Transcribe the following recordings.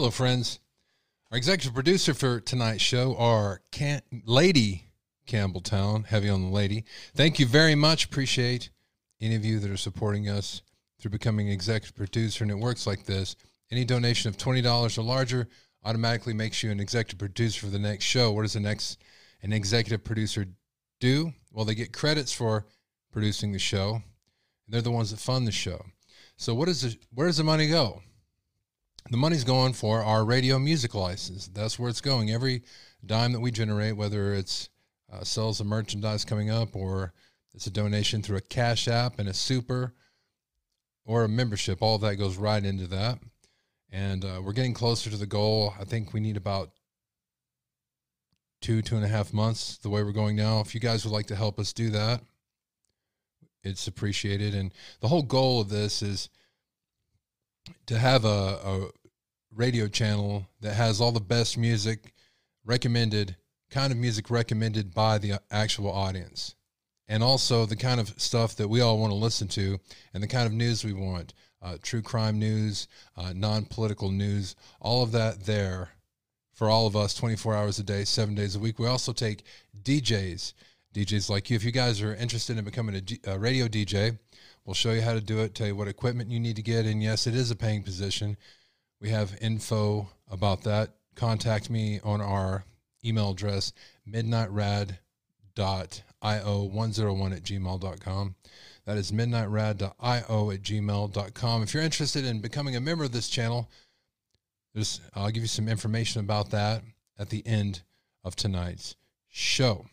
Hello, friends. Our executive producer for tonight's show are Lady Campbelltown, heavy on the lady. Thank you very much. Appreciate any of you that are supporting us through becoming an executive producer, and it works like this. Any donation of $20 or larger automatically makes you an executive producer for the next show. What does an executive producer do? Well, they get credits for producing the show. They're the ones that fund the show. So where does the money go? The money's going for our radio music license. That's where it's going. Every dime that we generate, whether it's sales of merchandise coming up, or it's a donation through a Cash App and a super or a membership, all of that goes right into that. And we're getting closer to the goal. I think we need about two and a half months the way we're going now. If you guys would like to help us do that, it's appreciated. And the whole goal of this is to have a radio channel that has all the best music recommended, kind of music recommended by the actual audience. And also the kind of stuff that we all want to listen to and the kind of news we want. True crime news, non-political news, all of that there for all of us 24 hours a day, 7 days a week. We also take DJs like you. If you guys are interested in becoming a radio DJ, we'll show you how to do it, tell you what equipment you need to get. And yes, it is a paying position. We have info about that. Contact me on our email address, midnightrad.io101@gmail.com. That is midnightrad.io@gmail.com. If you're interested in becoming a member of this channel, I'll give you some information about that at the end of tonight's show.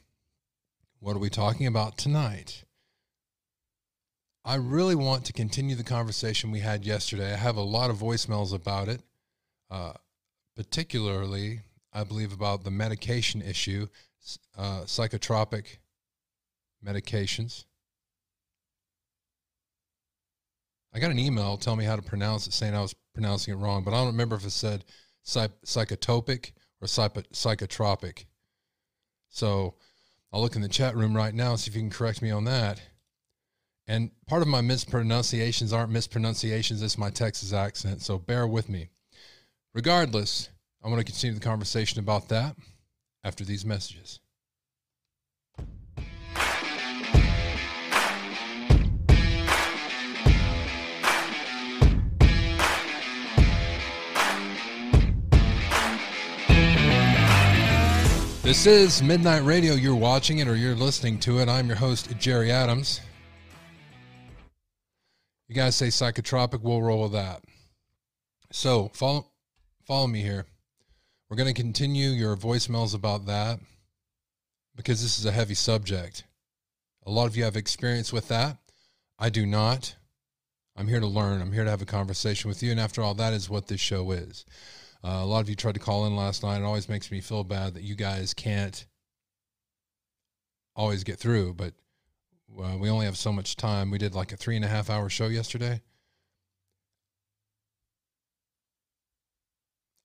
What are we talking about tonight? I really want to continue the conversation we had yesterday. I have a lot of voicemails about it, particularly, I believe, about the medication issue, psychotropic medications. I got an email telling me how to pronounce it, saying I was pronouncing it wrong, but I don't remember if it said psychotropic or psychotropic. So I'll look in the chat room right now and see if you can correct me on that. And part of my mispronunciations aren't mispronunciations. It's my Texas accent, so bear with me. Regardless, I'm going to continue the conversation about that after these messages. This is Midnight Radio. You're watching it or you're listening to it. I'm your host, Jerry Adams. You guys say psychotropic, we'll roll with that. So follow me here. We're going to continue your voicemails about that because this is a heavy subject. A lot of you have experience with that. I do not. I'm here to learn. I'm here to have a conversation with you. And after all, that is what this show is. A lot of you tried to call in last night. It always makes me feel bad that you guys can't always get through, but we only have so much time. We did like a 3.5-hour show yesterday.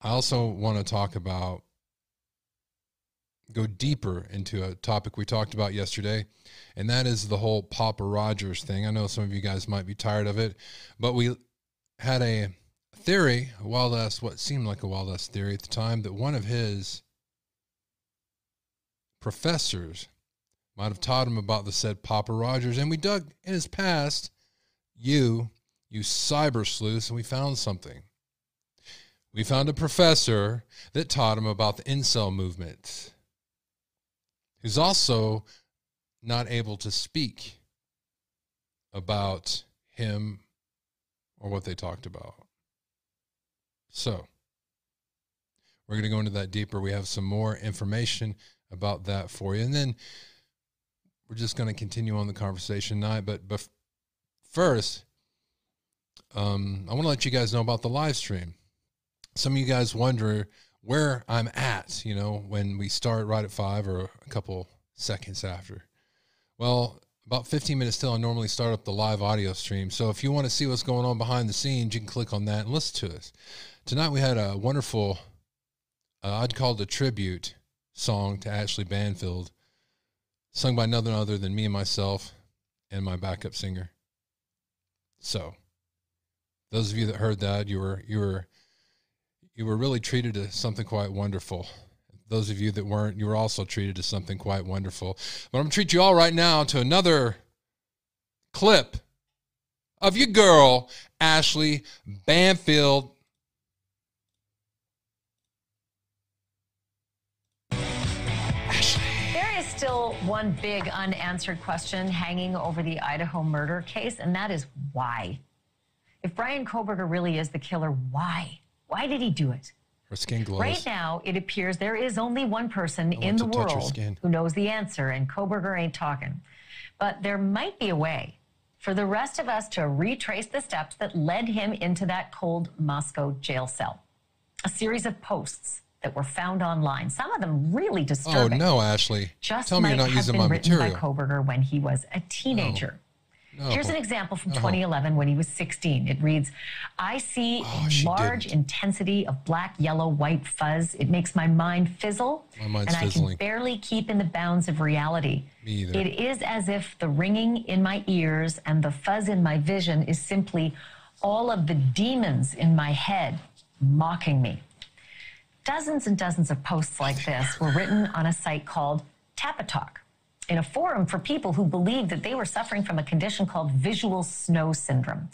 I also want to go deeper into a topic we talked about yesterday, and that is the whole Papa Rogers thing. I know some of you guys might be tired of it, but we had a theory, what seemed like a wild ass theory at the time, that one of his professors might have taught him about the said Papa Rogers. And we dug in his past, you cyber sleuths, and we found something. We found a professor that taught him about the incel movement, who's also not able to speak about him or what they talked about. So we're going to go into that deeper. We have some more information about that for you. And then we're just going to continue on the conversation tonight. But first, I want to let you guys know about the live stream. Some of you guys wonder where I'm at, when we start right at 5 or a couple seconds after. Well, about 15 minutes till I normally start up the live audio stream. So if you want to see what's going on behind the scenes, you can click on that and listen to us. Tonight we had a wonderful, I'd call it a tribute song to Ashley Banfield, sung by none other than me and myself and my backup singer. So those of you that heard that, you were you were really treated to something quite wonderful. Those of you that weren't, you were also treated to something quite wonderful. But I'm going to treat you all right now to another clip of your girl, Ashley Banfield. Ashley. There is still one big unanswered question hanging over the Idaho murder case, and that is why. If Bryan Kohberger really is the killer, why? Why did he do it? Her skin glows. Right now, it appears there is only one person in the world who knows the answer, and Kohberger ain't talking. But there might be a way for the rest of us to retrace the steps that led him into that cold Moscow jail cell. A series of posts that were found online, some of them really disturbing. Oh, no, Ashley. Just tell me you're not using my material. Just might have been written by Kohberger when he was a teenager. No. No. Here's an example from 2011 when he was 16. It reads, I see large intensity of black, yellow, white fuzz. It makes my mind fizzle, I can barely keep in the bounds of reality. Me either. It is as if the ringing in my ears and the fuzz in my vision is simply all of the demons in my head mocking me. Dozens and dozens of posts like this were written on a site called Tapatalk, in a forum for people who believed that they were suffering from a condition called visual snow syndrome.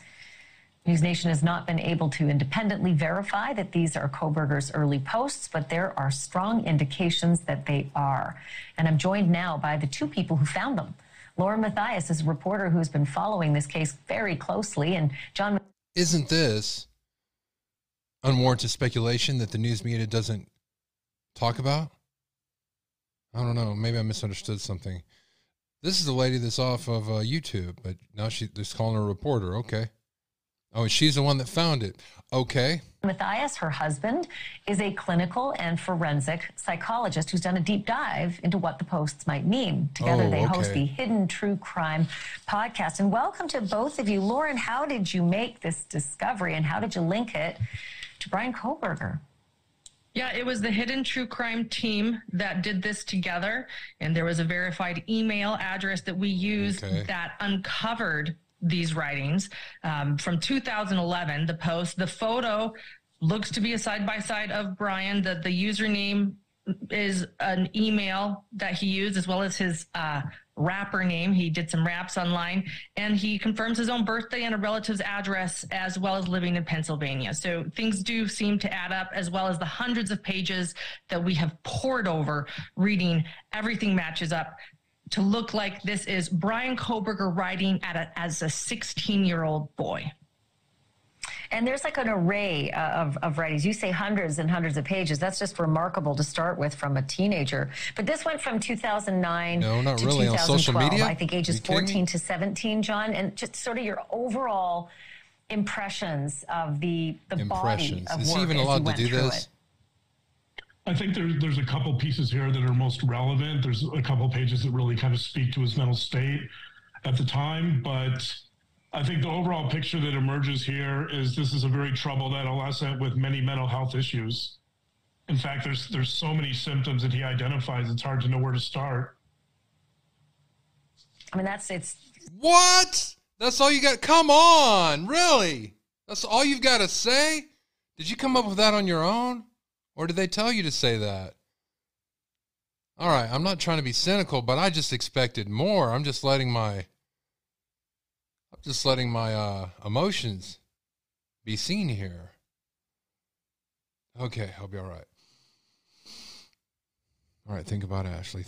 News Nation has not been able to independently verify that these are Kohberger's early posts, but there are strong indications that they are. And I'm joined now by the two people who found them. Laura Mathias is a reporter who's been following this case very closely, and John... Isn't this unwarranted speculation that the news media doesn't talk about? I don't know. Maybe I misunderstood something. This is the lady that's off of YouTube, but now she's calling her a reporter. Okay. Oh, she's the one that found it. Okay. Mathias, her husband, is a clinical and forensic psychologist who's done a deep dive into what the posts might mean. Together, they host the Hidden True Crime podcast. And welcome to both of you. Lauren, how did you make this discovery, and how did you link it to Bryan Kohberger? Yeah, it was the Hidden True Crime team that did this together, and there was a verified email address that we used that uncovered these writings from 2011. The post, the photo looks to be a side-by-side of Bryan. The username is an email that he used, as well as his rapper name. He did some raps online, and he confirms his own birthday and a relative's address, as well as living in Pennsylvania. So things do seem to add up, as well as the hundreds of pages that we have poured over reading. Everything matches up to look like this is Bryan Kohberger writing as a 16-year-old boy. And there's like an array of writings. You say hundreds and hundreds of pages. That's just remarkable to start with from a teenager. But this went from 2009 to really 2012. On social media? I think ages 14 to 17, John. And just sort of your overall impressions of the body of work. Is he even allowed to do this? I think there's a couple pieces here that are most relevant. There's a couple pages that really kind of speak to his mental state at the time, but... I think the overall picture that emerges here is this is a very troubled adolescent with many mental health issues. In fact, there's so many symptoms that he identifies, it's hard to know where to start. I mean, What? That's all you got? Come on, really? That's all you've got to say? Did you come up with that on your own? Or did they tell you to say that? All right, I'm not trying to be cynical, but I just expected more. I'm just letting my... emotions be seen here. Okay, I'll be all right. All right, think about Ashley.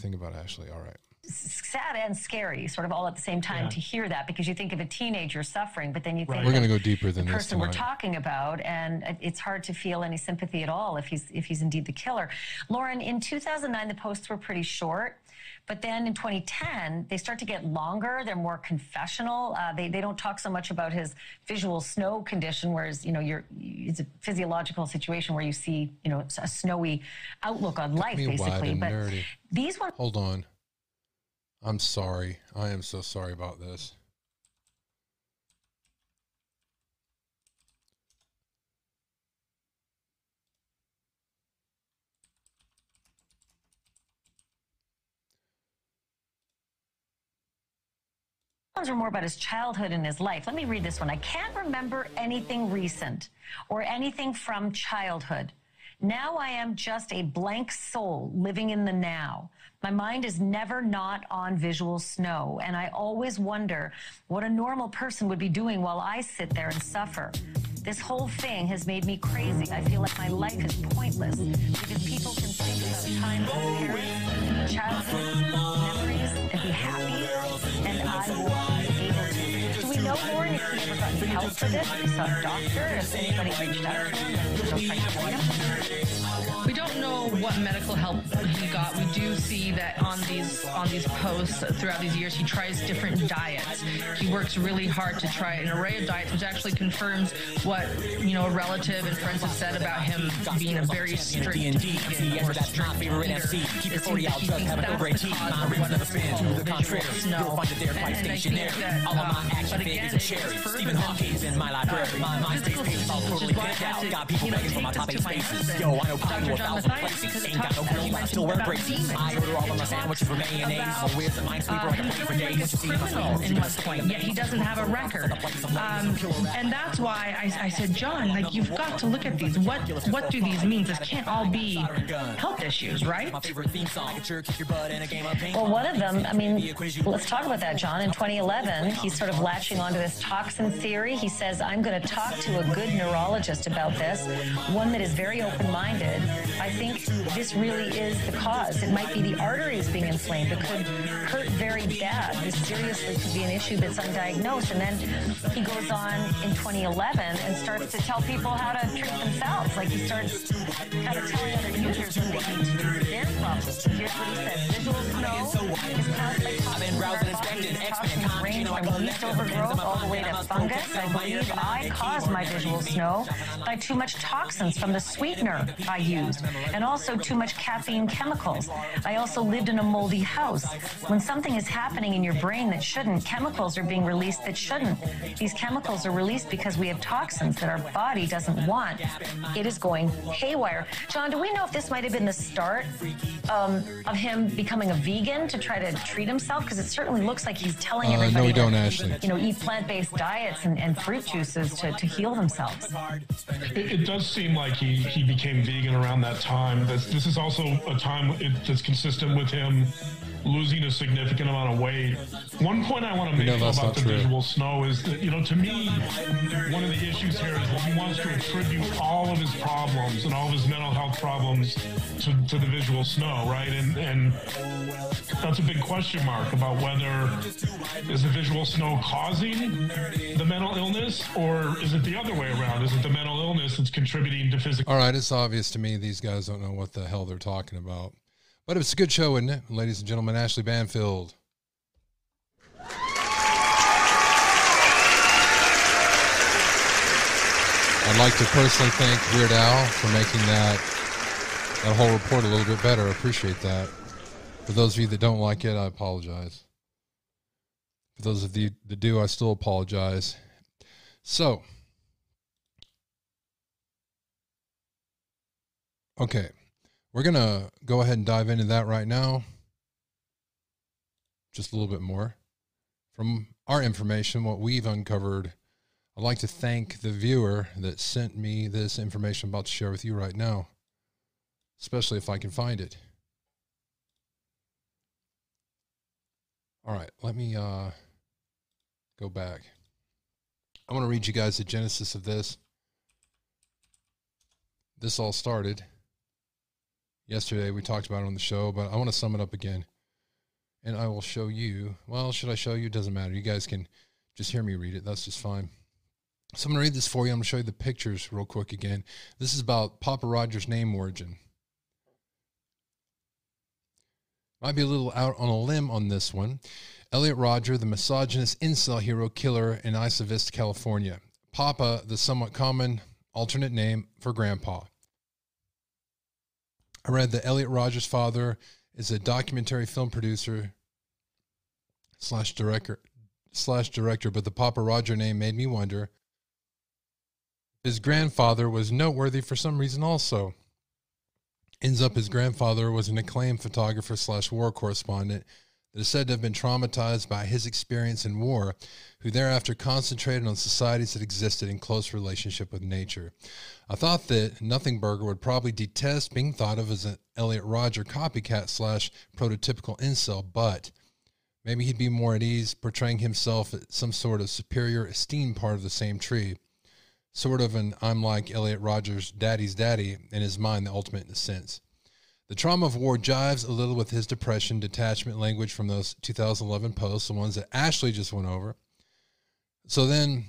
All right. Sad and scary, sort of all at the same time to hear that, because you think of a teenager suffering, but then you think we're going to go deeper than the person we're talking about, and it's hard to feel any sympathy at all if he's indeed the killer. Lauren, in 2009, the posts were pretty short. But then in 2010, they start to get longer. They're more confessional. They don't talk so much about his visual snow condition, whereas, it's a physiological situation where you see, a snowy outlook on life, basically. But nerdy. These ones. Hold on. I'm sorry. I am so sorry about this. Are more about his childhood and his life. Let me read this one. I can't remember anything recent or anything from childhood. Now I am just a blank soul living in the now. My mind is never not on visual snow, and I always wonder what a normal person would be doing while I sit there and suffer. This whole thing has made me crazy. I feel like my life is pointless because people can think about times with parents, childhood, memories, and be happy, and I won't be able to. Do we know more if he ever got help for this? We saw a doctor, if anybody reached out to him, still trying to find him. We don't know what medical help he got. We do see that on these posts throughout these years, he tries different diets. He works really hard to try an array of diets, which actually confirms what, you know, a relative and friends have said about him being a very strict vegan or strict eater. It seems that he thinks that's the cause of what is called visual snow. And I think that, but again, it's further than just physical symptoms, which is why I had to, you know, take this to my husband, Dr. John Mathias, because it talks, as you mentioned, about demons. It talks about him feeling like a criminal in one point, yet he doesn't have a record. And that's why I said, John, like, you've got to look at these. What do these mean? This can't all be health issues, right? Well, one of them, I mean, let's talk about that, John. In 2011, he's sort of latching onto this toxin theory. He says, I'm going to talk to a good neurologist about this, one that is very open-minded. I think this really is the cause. It might be the arteries being inflamed. It could hurt very bad. This seriously could be an issue that's undiagnosed. And then he goes on in 2011 and starts to tell people how to treat themselves. Like, he starts kind of telling other users what they need to do with their problems. So here's what he says. Visual snow is caused by toxins in our bodies, toxins range from yeast overgrowth all the way to fungus. I believe I caused my visual snow by too much toxins from the sweetener I used, and also too much caffeine chemicals. I also lived in a moldy house. When something is happening in your brain that shouldn't, chemicals are being released that shouldn't. These chemicals are released because we have toxins that our body doesn't want. It is going haywire. John, do we know if this might have been the start of him becoming a vegan to try to treat himself? Because it certainly looks like he's telling everybody, no, we don't, Ashley, you know, eat plant-based diets and fruit juices to heal themselves. It does seem like he became vegan around that time. This is also a time that's consistent with him losing a significant amount of weight. One point I want to make about the visual snow is that, you know, to me, one of the issues here is that he wants to attribute all of his problems and all of his mental health problems to the visual snow, right? And that's a big question mark about whether is the visual snow causing the mental illness, or is it the other way around? Is it the mental illness that's contributing to physical? All right, it's obvious to me these guys don't know what the hell they're talking about. But it's a good show, isn't it? Ladies and gentlemen, Ashley Banfield. I'd like to personally thank Weird Al for making that whole report a little bit better. I appreciate that. For those of you that don't like it, I apologize. For those of you that do, I still apologize. So, okay. We're going to go ahead and dive into that right now. Just a little bit more. From our information, what we've uncovered, I'd like to thank the viewer that sent me this information I'm about to share with you right now, especially if I can find it. All right, let me go back. I want to read you guys the genesis of this. This all started yesterday. We talked about it on the show, but I want to sum it up again. And I will show you. Well, should I show you? It doesn't matter. You guys can just hear me read it. That's just fine. So I'm going to read this for you. I'm going to show you the pictures real quick again. This is about Papa Roger's name origin. Might be a little out on a limb on this one. Elliot Rodger, the misogynist incel hero killer in Isla Vista, California. Papa, the somewhat common alternate name for Grandpa. I read that Elliot Rodger's father is a documentary film producer /director, but the Papa Roger name made me wonder. His grandfather was noteworthy for some reason also. Ends up his grandfather was an acclaimed photographer /war correspondent that is said to have been traumatized by his experience in war, who thereafter concentrated on societies that existed in close relationship with nature. I thought that Nothingburger would probably detest being thought of as an Elliot Rodger copycat / prototypical incel, but maybe he'd be more at ease portraying himself as some sort of superior esteemed part of the same tree. Sort of an I'm like Elliot Rodger's daddy's daddy, in his mind the ultimate in a sense. The trauma of war jives a little with his depression, detachment language from those 2011 posts, the ones that Ashley just went over. So then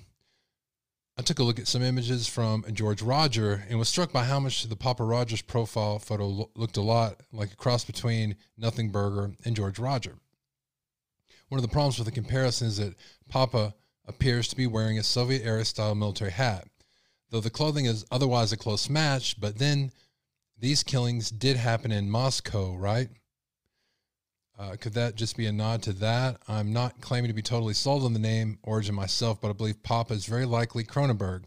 I took a look at some images from George Roger and was struck by how much the Papa Rogers profile photo looked a lot like a cross between Nothingburger and George Roger. One of the problems with the comparison is that Papa appears to be wearing a Soviet-era style military hat, though the clothing is otherwise a close match, but then these killings did happen in Moscow, right? Could that just be a nod to that? I'm not claiming to be totally sold on the name origin myself, but I believe Papa is very likely Cronenberg.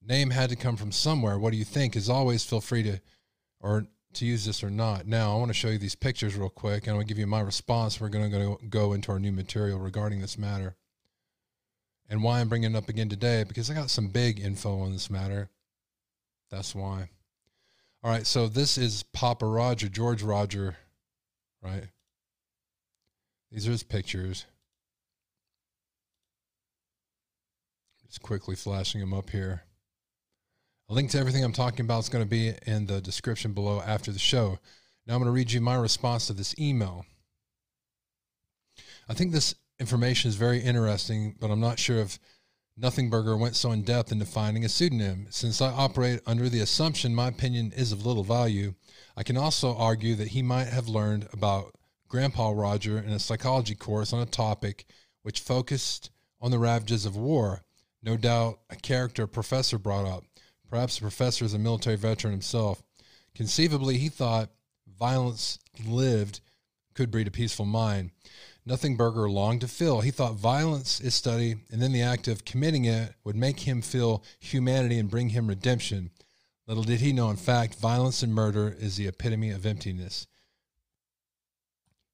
Name had to come from somewhere. What do you think? As always, feel free to use this or not. Now, I want to show you these pictures real quick, and I'll give you my response. We're going to go into our new material regarding this matter and why I'm bringing it up again today, because I got some big info on this matter. That's why. All right, so this is Papa Roger, George Roger, right? These are his pictures. Just quickly flashing them up here. A link to everything I'm talking about is going to be in the description below after the show. Now I'm going to read you my response to this email. I think this information is very interesting, but I'm not sure if Nothingburger went so in depth into finding a pseudonym. Since I operate under the assumption my opinion is of little value, I can also argue that he might have learned about Grandpa Roger in a psychology course on a topic which focused on the ravages of war. No doubt a character a professor brought up. Perhaps the professor is a military veteran himself. Conceivably, he thought violence lived could breed a peaceful mind. Nothingburger longed to feel. He thought violence is study, and then the act of committing it would make him feel humanity and bring him redemption. Little did he know, in fact, violence and murder is the epitome of emptiness.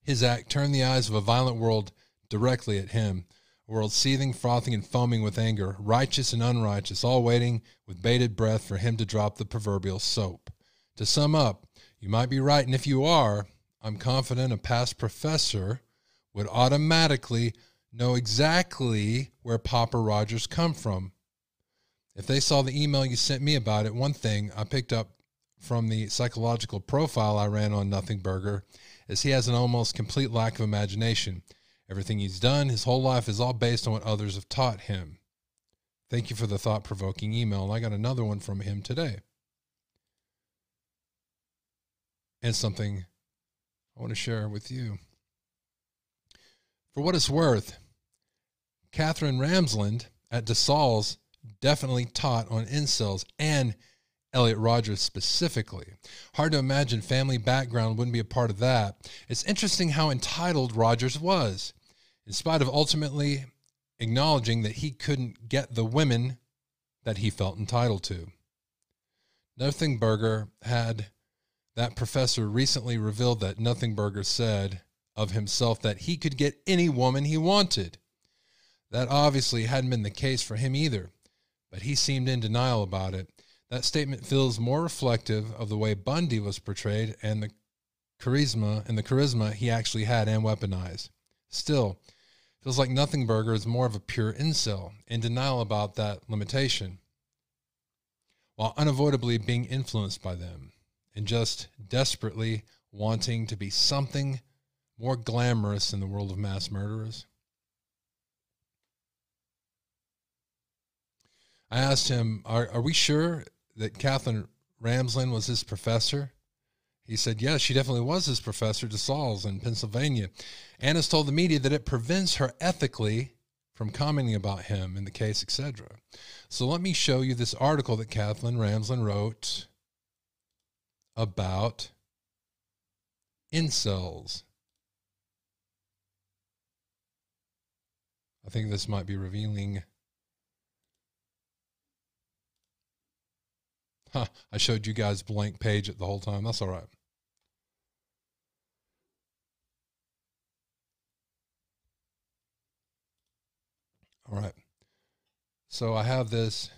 His act turned the eyes of a violent world directly at him. A world seething, frothing, and foaming with anger, righteous and unrighteous, all waiting with bated breath for him to drop the proverbial soap. To sum up, you might be right, and if you are, I'm confident a past professor would automatically know exactly where Papa Rogers come from. If they saw the email you sent me about it, one thing I picked up from the psychological profile I ran on Nothingburger is he has an almost complete lack of imagination. Everything he's done, his whole life, is all based on what others have taught him. Thank you for the thought-provoking email. And I got another one from him today. And something I want to share with you. For what it's worth, Kathleen Ramsland at DeSales definitely taught on incels and Elliot Rodgers specifically. Hard to imagine family background wouldn't be a part of that. It's interesting how entitled Rodgers was. In spite of ultimately acknowledging that he couldn't get the women that he felt entitled to. Nothingburger had that professor recently revealed that Nothingburger said of himself that he could get any woman he wanted. That obviously hadn't been the case for him either, but he seemed in denial about it. That statement feels more reflective of the way Bundy was portrayed and the charisma he actually had and weaponized. Still, it feels like Nothingburger is more of a pure incel in denial about that limitation, while unavoidably being influenced by them and just desperately wanting to be something more glamorous in the world of mass murderers. I asked him, are we sure that Kathleen Ramsland was his professor? He said, yes, she definitely was his professor, DeSales in Pennsylvania. And has told the media that it prevents her ethically from commenting about him in the case, etc. So let me show you this article that Kathleen Ramsland wrote about incels. I think this might be revealing. I showed you guys blank page the whole time. That's all right. All right. So I have this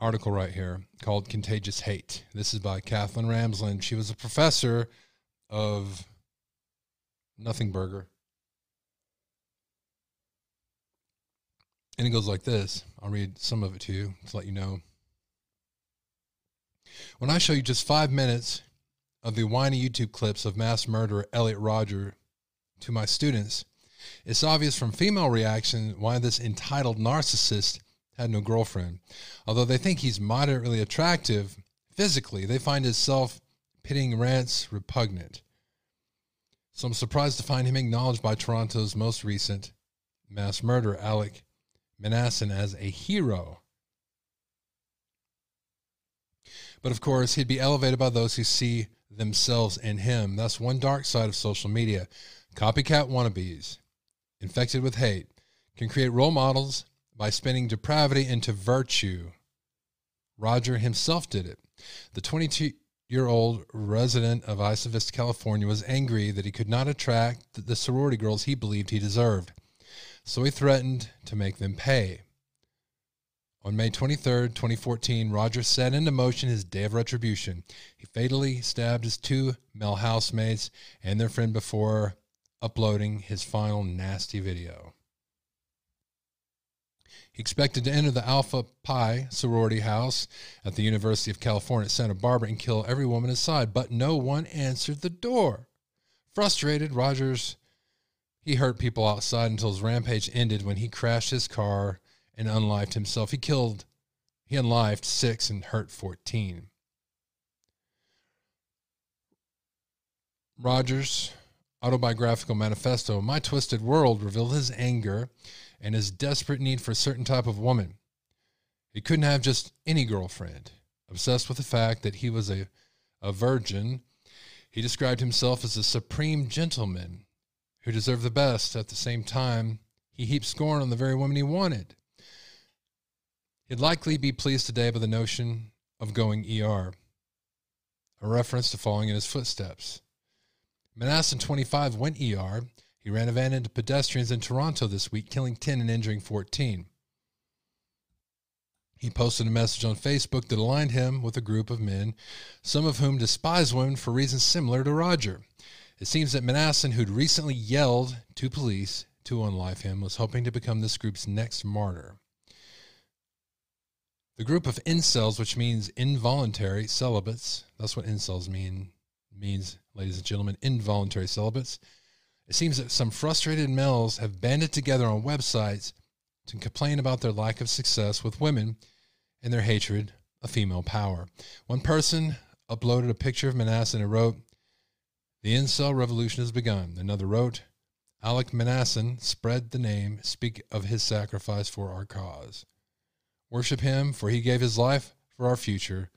article right here called Contagious Hate. This is by Kathleen Ramsland. She was a professor of Nothingburger. And it goes like this. I'll read some of it to you to let you know. When I show you just 5 minutes of the whiny YouTube clips of mass murderer Elliot Rodger to my students, it's obvious from female reaction why this entitled narcissist had no girlfriend. Although they think he's moderately attractive physically, they find his self-pitying rants repugnant. So I'm surprised to find him acknowledged by Toronto's most recent mass murderer, Alek Minassian, as a hero. But of course, he'd be elevated by those who see themselves in him. That's one dark side of social media. Copycat wannabes, infected with hate, can create role models by spinning depravity into virtue. Roger himself did it. The 22-year-old resident of Isla Vista, California, was angry that he could not attract the sorority girls he believed he deserved, so he threatened to make them pay. On May 23rd, 2014, Roger set into motion his day of retribution. He fatally stabbed his two male housemates and their friend before uploading his final nasty video. He expected to enter the Alpha Pi sorority house at the University of California at Santa Barbara and kill every woman inside, but no one answered the door. Frustrated, He hurt people outside until his rampage ended when he crashed his car and unlived himself. He unlived 6 and hurt 14. Roger's autobiographical manifesto, My Twisted World, revealed his anger and his desperate need for a certain type of woman. He couldn't have just any girlfriend. Obsessed with the fact that he was a virgin, he described himself as a supreme gentleman who deserved the best. At the same time, he heaped scorn on the very woman he wanted. He'd likely be pleased today by the notion of going ER, a reference to following in his footsteps. Minassian, 25, went ER. He ran a van into pedestrians in Toronto this week, killing 10 and injuring 14. He posted a message on Facebook that aligned him with a group of men, some of whom despise women for reasons similar to Roger. It seems that Minassian, who'd recently yelled to police to unlife him, was hoping to become this group's next martyr. The group of incels, which means involuntary celibates, that's what incels means, ladies and gentlemen, involuntary celibates. It seems that some frustrated males have banded together on websites to complain about their lack of success with women and their hatred of female power. One person uploaded a picture of Minassian and wrote, "The incel revolution has begun." Another wrote, "Alek Minassian, spread the name, speak of his sacrifice for our cause. Worship him, for he gave his life for our future."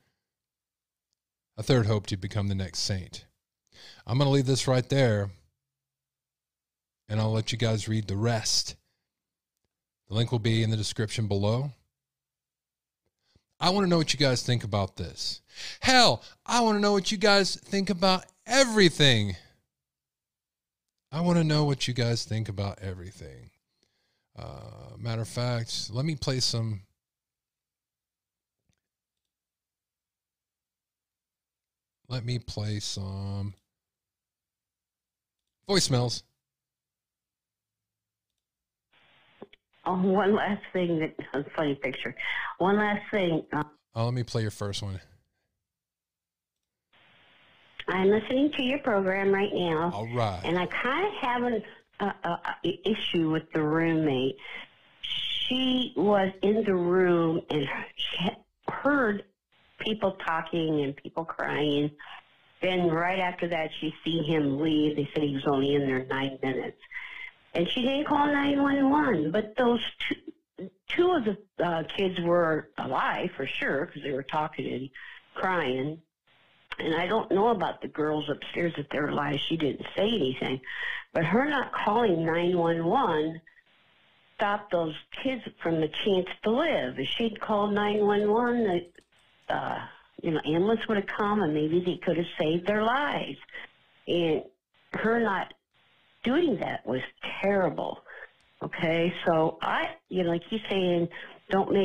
A third hoped to become the next saint. I'm going to leave this right there, and I'll let you guys read the rest. The link will be in the description below. I want to know what you guys think about this. Hell, I want to know what you guys think about everything. I want to know what you guys think about everything. Matter of fact, let me play some voicemails. One last thing. That's a funny picture. One last thing. Let me play your first one. I'm listening to your program right now. All right. And I kind of have an issue with the roommate. She was in the room and she heard people talking and people crying. Then right after that, she see him leave. They said he was only in there 9 minutes. And she didn't call 911, but those two of the kids were alive for sure because they were talking and crying. And I don't know about the girls upstairs if they're alive. She didn't say anything. But her not calling 911 stopped those kids from the chance to live. If she'd called 911, the ambulance would have come and maybe they could have saved their lives. And her not doing that was terrible. Okay, so I, you know, like he's saying, don't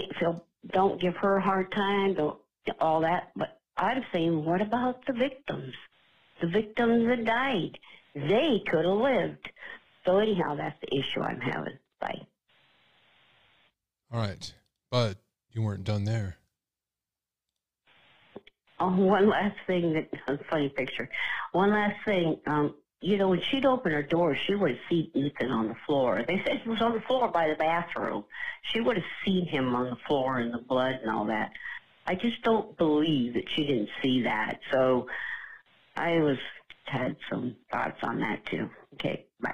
give her a hard time, don't all that. But I'm saying, what about the victims? The victims that died, they could have lived. So anyhow, that's the issue I'm having. Bye. All right, but you weren't done there. Oh, one last thing, a funny picture. One last thing. You know, when she'd open her door, she would have seen Ethan on the floor. They said he was on the floor by the bathroom. She would have seen him on the floor and the blood and all that. I just don't believe that she didn't see that. So I had some thoughts on that, too. Okay, bye.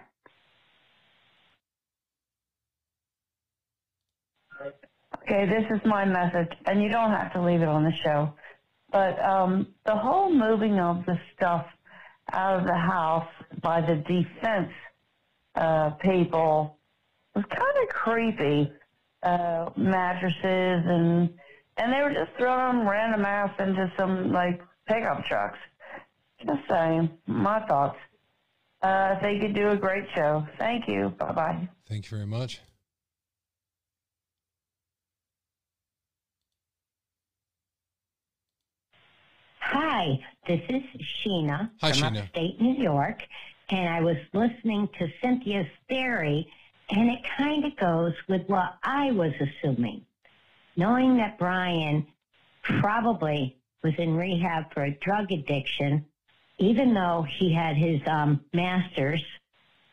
Okay, this is my message, and you don't have to leave it on the show. But the whole moving of the stuff out of the house by the defense people was kind of creepy. Mattresses and they were just throwing them random ass into some like pickup trucks. Just saying, my thoughts. They could do a great show. Thank you. Bye bye. Thank you very much. Hi, this is Sheena from upstate New York, and I was listening to Cynthia's theory, and it kind of goes with what I was assuming. Knowing that Bryan probably was in rehab for a drug addiction, even though he had his master's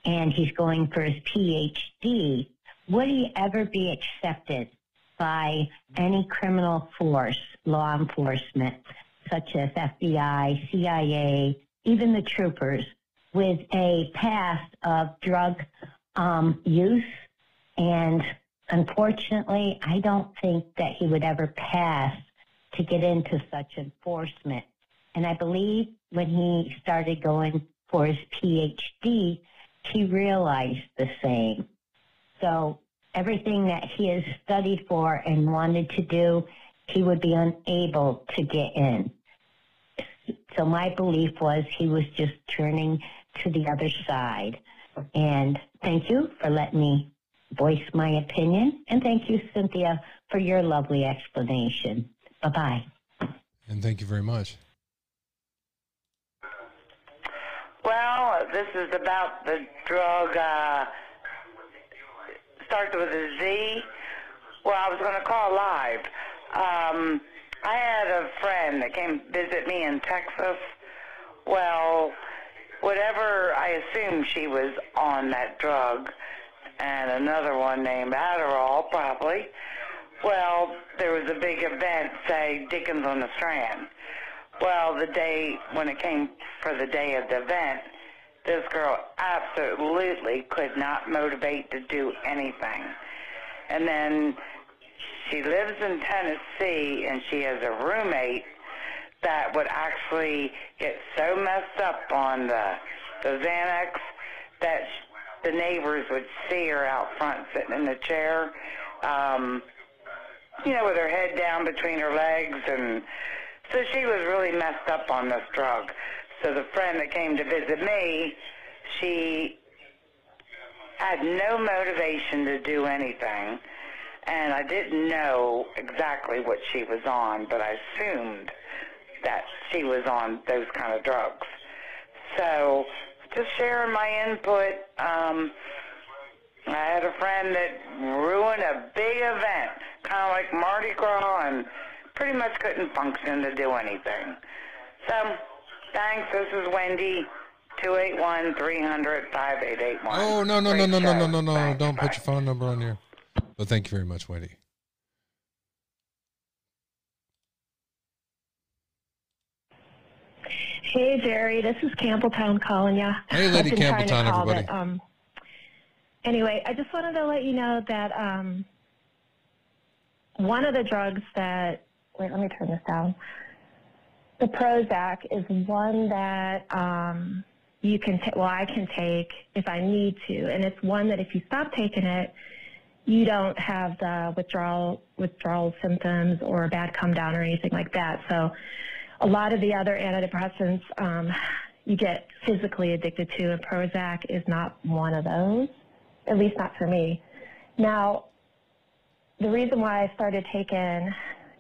and he's going for his PhD, would he ever be accepted by any criminal force, law enforcement, such as FBI, CIA, even the troopers, with a past of drug use? And unfortunately, I don't think that he would ever pass to get into such enforcement. And I believe when he started going for his PhD, he realized the same. So everything that he has studied for and wanted to do, he would be unable to get in. So my belief was he was just turning to the other side. And thank you for letting me voice my opinion. And thank you, Cynthia, for your lovely explanation. Bye-bye. And thank you very much. Well, this is about the drug, starts with a Z. Well, I was going to call live. I had a friend that came visit me in Texas. Well, whatever, I assume she was on that drug, and another one named Adderall, probably. Well, there was a big event, say, Dickens on the Strand. Well, the day, when it came for the day of the event, this girl absolutely could not motivate to do anything. And then she lives in Tennessee, and she has a roommate that would actually get so messed up on the Xanax that the neighbors would see her out front sitting in the chair, you know, with her head down between her legs. And so she was really messed up on this drug. So the friend that came to visit me, she had no motivation to do anything. And I didn't know exactly what she was on, but I assumed that she was on those kind of drugs. So just sharing my input, I had a friend that ruined a big event, kind of like Mardi Gras, and pretty much couldn't function to do anything. So thanks, this is Wendy. 281-300-5881. Oh, no, thanks, don't put your phone number on here. But thank you very much, Wendy. Hey, Jerry, this is Campbelltown calling ya. Hey, Lady Campbelltown, everybody. But, anyway, I just wanted to let you know that one of the drugs that, wait, let me turn this down. The Prozac is one that you can, I can take if I need to. And it's one that if you stop taking it, you don't have the withdrawal symptoms or a bad come down or anything like that. So a lot of the other antidepressants, you get physically addicted to, and Prozac is not one of those, at least not for me. Now, the reason why I started taking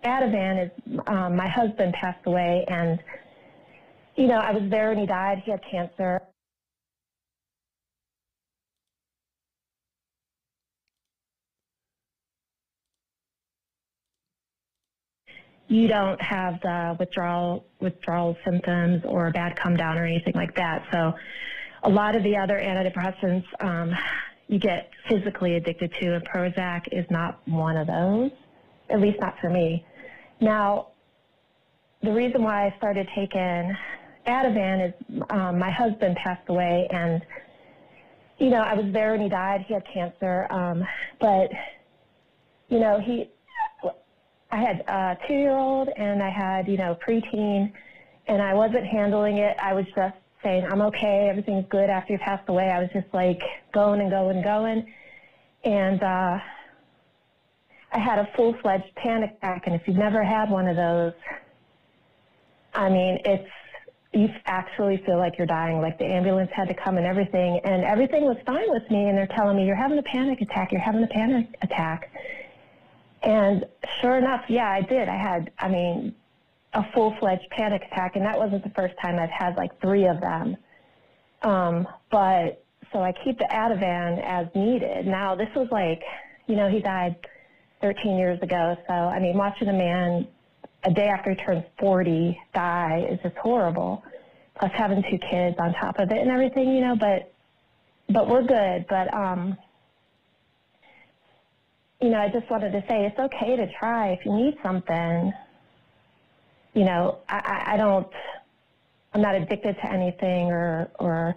Ativan is my husband passed away, and, you know, I was there when he died. He had cancer. You don't have the withdrawal symptoms or a bad come down or anything like that. So a lot of the other antidepressants you get physically addicted to, and Prozac is not one of those, at least not for me. Now, the reason why I started taking Ativan is my husband passed away, and, you know, I was there when he died. He had cancer, but, you know, I had a 2-year-old and I had, you know, preteen, and I wasn't handling it. I was just saying, I'm okay, everything's good after you passed away. I was just like going. And I had a full-fledged panic attack. And if you've never had one of those, I mean, you actually feel like you're dying. Like the ambulance had to come and everything. And everything was fine with me. And they're telling me, you're having a panic attack. You're having a panic attack. And sure enough, yeah, I did. I had, I mean, a full-fledged panic attack, and that wasn't the first time. I've had like 3 of them. But so I keep the Ativan as needed. Now, this was like, you know, he died 13 years ago. So, I mean, watching a man a day after he turns 40 die is just horrible. Plus having 2 kids on top of it and everything, you know, but we're good. But, you know, I just wanted to say it's okay to try if you need something. You know, I'm not addicted to anything, and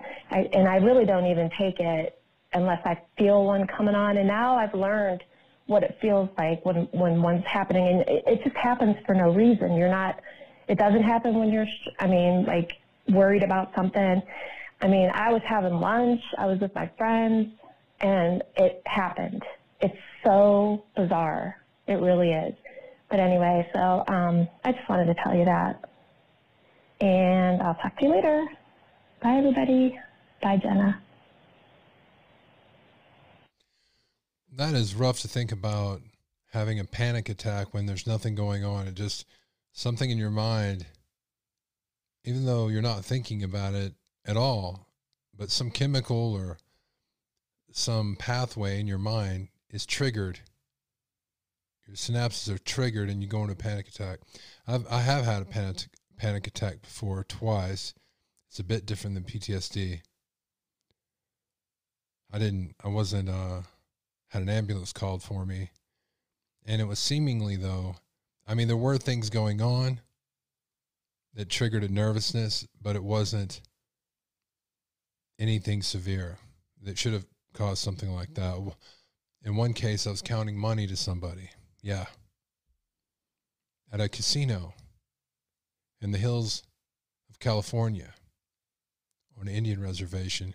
I really don't even take it unless I feel one coming on. And now I've learned what it feels like when one's happening, and it just happens for no reason. It doesn't happen when you're, I mean, like worried about something. I mean, I was having lunch, I was with my friends, and it happened. It's so bizarre. It really is. But anyway, so I just wanted to tell you that. And I'll talk to you later. Bye, everybody. Bye, Jenna. That is rough to think about, having a panic attack when there's nothing going on. It just, something in your mind, even though you're not thinking about it at all, but some chemical or some pathway in your mind is triggered. Your synapses are triggered and you go into a panic attack. I have had a panic attack before, twice. It's a bit different than PTSD. I had an ambulance called for me, and it was seemingly, though, I mean, there were things going on that triggered a nervousness, but it wasn't anything severe that should have caused something like that. In one case, I was counting money to somebody. Yeah. At a casino in the hills of California on an Indian reservation. It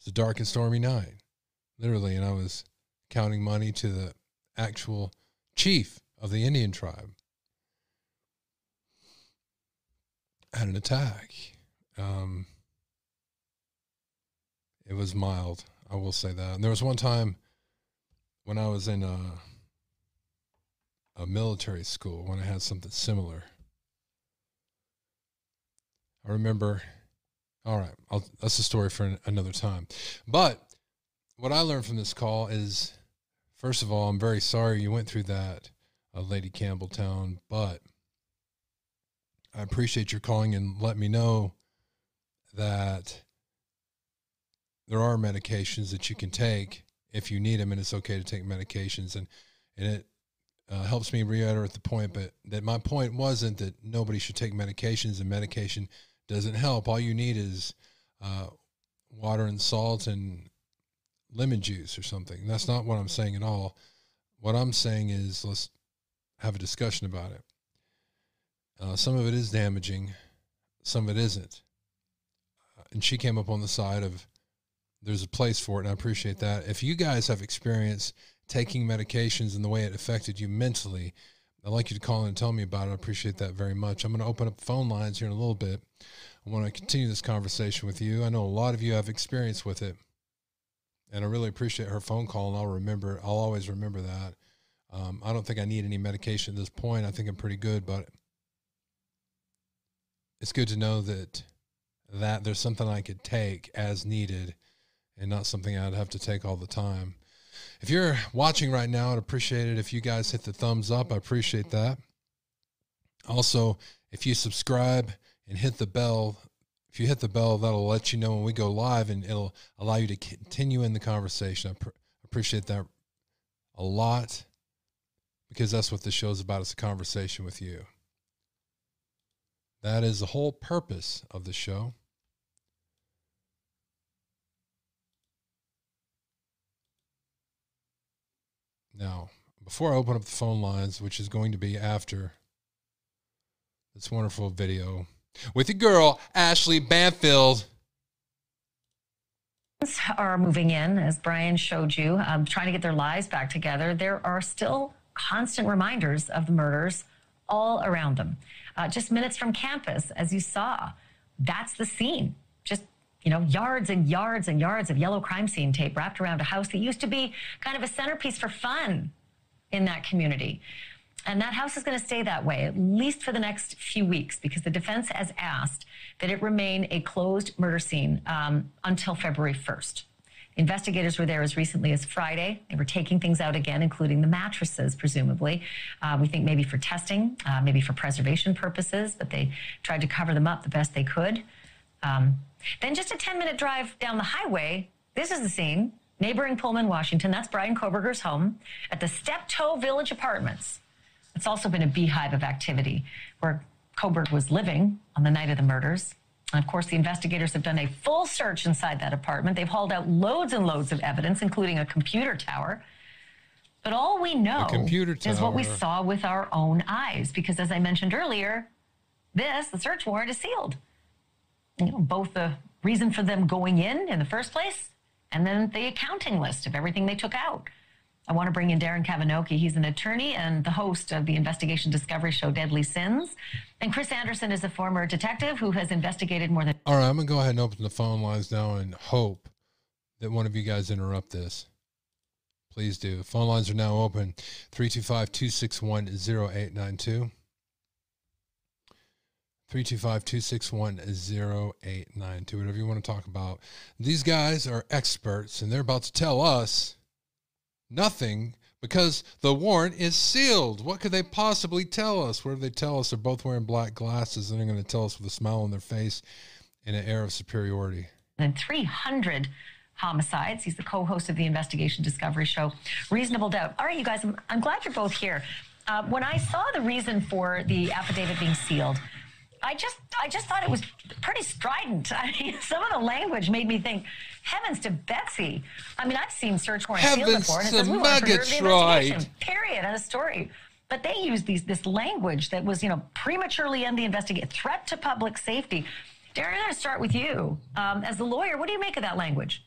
was a dark and stormy night, literally, and I was counting money to the actual chief of the Indian tribe. I had an attack. It was mild, I will say that. And there was one time when I was in a military school, when I had something similar. I remember, all right, that's a story for another time. But what I learned from this call is, first of all, I'm very sorry you went through that, Lady Campbelltown, but I appreciate your calling and let me know that there are medications that you can take if you need them, and it's okay to take medications. And it helps me reiterate the point, but that my point wasn't that nobody should take medications and medication doesn't help. All you need is water and salt and lemon juice or something. And that's not what I'm saying at all. What I'm saying is, let's have a discussion about it. Some of it is damaging, some of it isn't. And she came up on the side of, there's a place for it, and I appreciate that. If you guys have experience taking medications and the way it affected you mentally, I'd like you to call in and tell me about it. I appreciate that very much. I'm going to open up phone lines here in a little bit. I want to continue this conversation with you. I know a lot of you have experience with it, and I really appreciate her phone call, and I'll always remember that. I don't think I need any medication at this point. I think I'm pretty good, but it's good to know that there's something I could take as needed and not something I'd have to take all the time. If you're watching right now, I'd appreciate it if you guys hit the thumbs up. I appreciate that. Also, if you subscribe and hit the bell, if you hit the bell, that'll let you know when we go live, and it'll allow you to continue in the conversation. I appreciate that a lot, because that's what the show's about. It's a conversation with you. That is the whole purpose of the show. Now, before I open up the phone lines, which is going to be after this wonderful video with your girl, Ashley Banfield. Are moving in, as Brian showed you, trying to get their lives back together. There are still constant reminders of the murders all around them. Just minutes from campus, as you saw, that's the scene. Just, you know, yards and yards and yards of yellow crime scene tape wrapped around a house that used to be kind of a centerpiece for fun in that community. And that house is going to stay that way, at least for the next few weeks, because the defense has asked that it remain a closed murder scene until February 1st. Investigators were there as recently as Friday. They were taking things out again, including the mattresses, presumably. We think maybe for testing, maybe for preservation purposes, but they tried to cover them up the best they could. Then just a 10-minute drive down the highway, this is the scene, neighboring Pullman, Washington. That's Bryan Kohberger's home at the Steptoe Village Apartments. It's also been a beehive of activity where Kohberger was living on the night of the murders. And of course, the investigators have done a full search inside that apartment. They've hauled out loads and loads of evidence, including a computer tower. But all we know is what we saw with our own eyes, because as I mentioned earlier, the search warrant is sealed. You know, both the reason for them going in the first place, and then the accounting list of everything they took out. I want to bring in Darren Kavinoky. He's an attorney and the host of the Investigation Discovery show, Deadly Sins. And Chris Anderson is a former detective who has investigated more than... All right, I'm going to go ahead and open the phone lines now and hope that one of you guys interrupt this. Please do. The phone lines are now open. 325-261-0892. 325-261-0892. Whatever you want to talk about. These guys are experts, and they're about to tell us nothing, because the warrant is sealed. What could they possibly tell us? What do they tell us? They're both wearing black glasses, and they're going to tell us with a smile on their face and an air of superiority. And 300 homicides. He's the co-host of the Investigation Discovery show, Reasonable Doubt. All right, you guys, I'm glad you're both here. When I saw the reason for the affidavit being sealed, I just thought it was pretty strident. I mean, some of the language made me think, heavens to Betsy. I mean, I've seen search warrants sealed before, and it says, we want to preserve the investigation, period, and a story. But they used this language that was, you know, prematurely end the investigation, threat to public safety. Darren, I'm going to start with you. As the lawyer, what do you make of that language?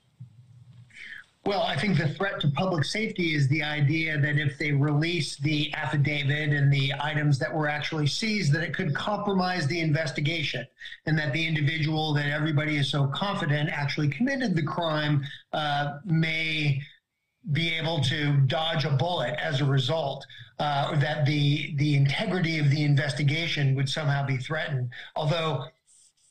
Well, I think the threat to public safety is the idea that if they release the affidavit and the items that were actually seized, that it could compromise the investigation, and that the individual that everybody is so confident actually committed the crime may be able to dodge a bullet as a result, that the integrity of the investigation would somehow be threatened. Although,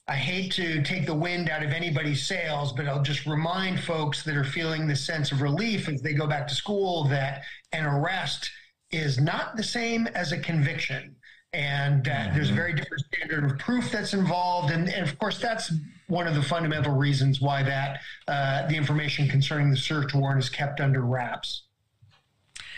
I hate to take the wind out of anybody's sails, but I'll just remind folks that are feeling this sense of relief as they go back to school that an arrest is not the same as a conviction. And there's a very different standard of proof that's involved. And of course, that's one of the fundamental reasons why that the information concerning the search warrant is kept under wraps.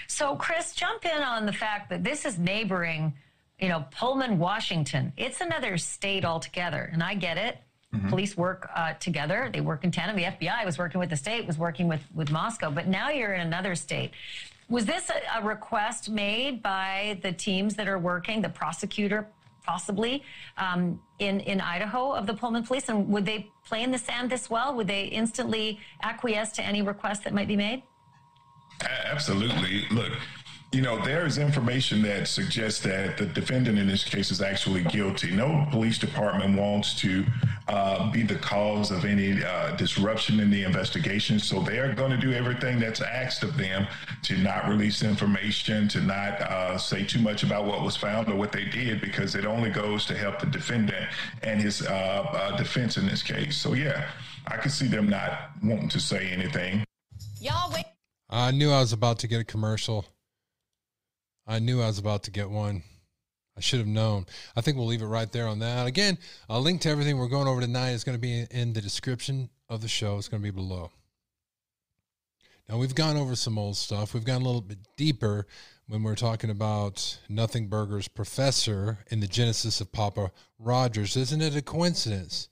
So, Chris, jump in on the fact that this is neighboring, you know, Pullman, Washington. It's another state altogether, and I get it. Mm-hmm. Police work together. They work in tandem. The FBI was working with the state, was working with Moscow, but now you're in another state. Was this a request made by the teams that are working, the prosecutor possibly, in Idaho of the Pullman police? And would they play in the sand this well? Would they instantly acquiesce to any request that might be made? Absolutely. Look, you know, there is information that suggests that the defendant in this case is actually guilty. No police department wants to be the cause of any disruption in the investigation. So they are going to do everything that's asked of them to not release information, to not say too much about what was found or what they did, because it only goes to help the defendant and his defense in this case. So, yeah, I could see them not wanting to say anything. Y'all wait. I knew I was about to get a commercial. I knew I was about to get one. I should have known. I think we'll leave it right there on that. Again, a link to everything we're going over tonight is going to be in the description of the show. It's going to be below. Now, we've gone over some old stuff. We've gone a little bit deeper when we're talking about Nothing Burger's professor in the genesis of Papa Rogers. Isn't it a coincidence?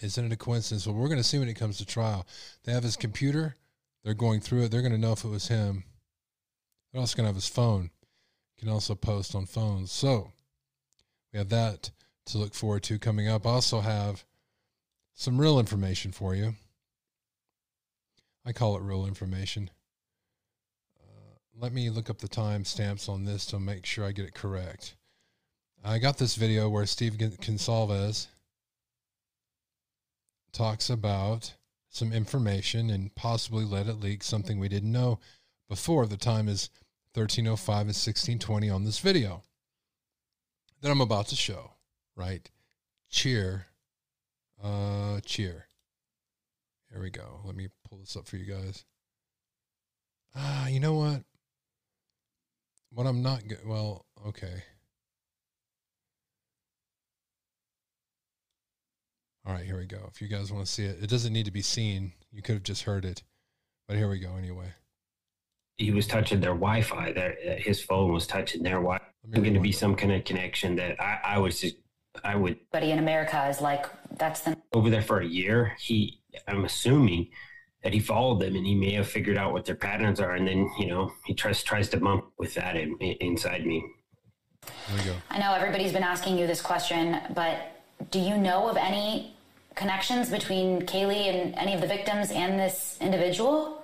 Isn't it a coincidence? Well, we're going to see when it comes to trial. They have his computer. They're going through it. They're going to know if it was him. They're also going to have his phone. You can also post on phones. So we have that to look forward to coming up. I also have some real information for you. I call it real information. Let me look up the time stamps on this to make sure I get it correct. I got this video where Steve Gonsalves talks about some information and possibly let it leak, something we didn't know before. The time is 1305 and 1620 on this video that I'm about to show, right? Cheer. Here we go. Let me pull this up for you guys. You know what? What I'm not good. Well, okay. All right, here we go. If you guys want to see it, it doesn't need to be seen. You could have just heard it, but here we go anyway. He was touching their Wi-Fi. His phone was touching their Wi-Fi. There's going to be some kind of connection that I would. Everybody in America is like, that's the. Over there for a year, I'm assuming that he followed them, and he may have figured out what their patterns are, and then, you know, he tries to bump with that inside me. There you go. I know everybody's been asking you this question, but do you know of any connections between Kaylee and any of the victims and this individual?